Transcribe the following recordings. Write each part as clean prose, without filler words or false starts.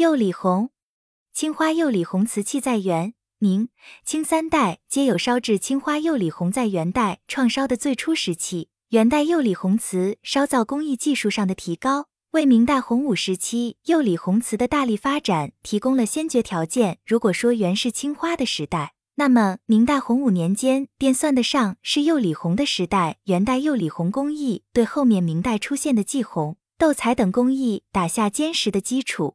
釉里红，青花釉里红瓷器在元、明、清三代皆有烧制青花釉里红，在元代创烧的最初时期，元代釉里红瓷烧造工艺技术上的提高，为明代洪武时期釉里红瓷的大力发展提供了先决条件。如果说元是青花的时代，那么明代洪武年间便算得上是釉里红的时代。元代釉里红工艺对后面明代出现的霽红、斗彩等工艺打下坚实的基础。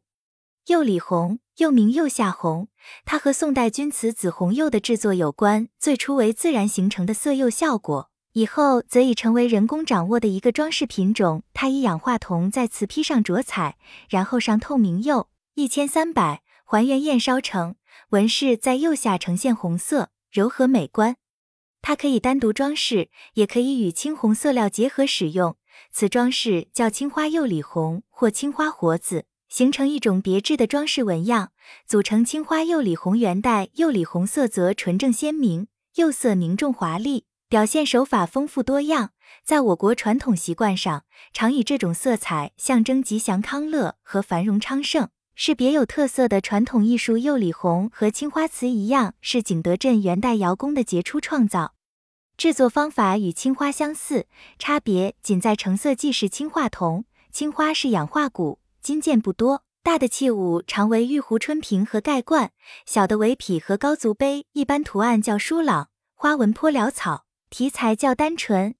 釉里红又名釉下红，它和宋代钧瓷紫红釉的制作有关，最初为自然形成的色釉效果，以后则已成为人工掌握的一个装饰品种。它以氧化铜在瓷坯上着彩，然后上透明釉1300还原焰烧成，纹饰在釉下呈现红色，柔和美观。它可以单独装饰，也可以与青红色料结合使用，此装饰叫青花釉里红或青花活子，形成一种别致的装饰纹样，组成青花釉里红。元代釉里红色泽纯正鲜明，釉色凝重华丽，表现手法丰富多样。在我国传统习惯上，常以这种色彩象征吉祥康乐和繁荣昌盛，是别有特色的传统艺术。釉里红和青花瓷一样，是景德镇元代窑工的杰出创造。制作方法与青花相似，差别仅在成色剂是氢化铜，青花是氧化钴，金件不多，大的器物常为玉壶、春瓶和盖罐，小的为匹和高足杯，一般图案较疏朗，花纹颇潦草，题材较单纯，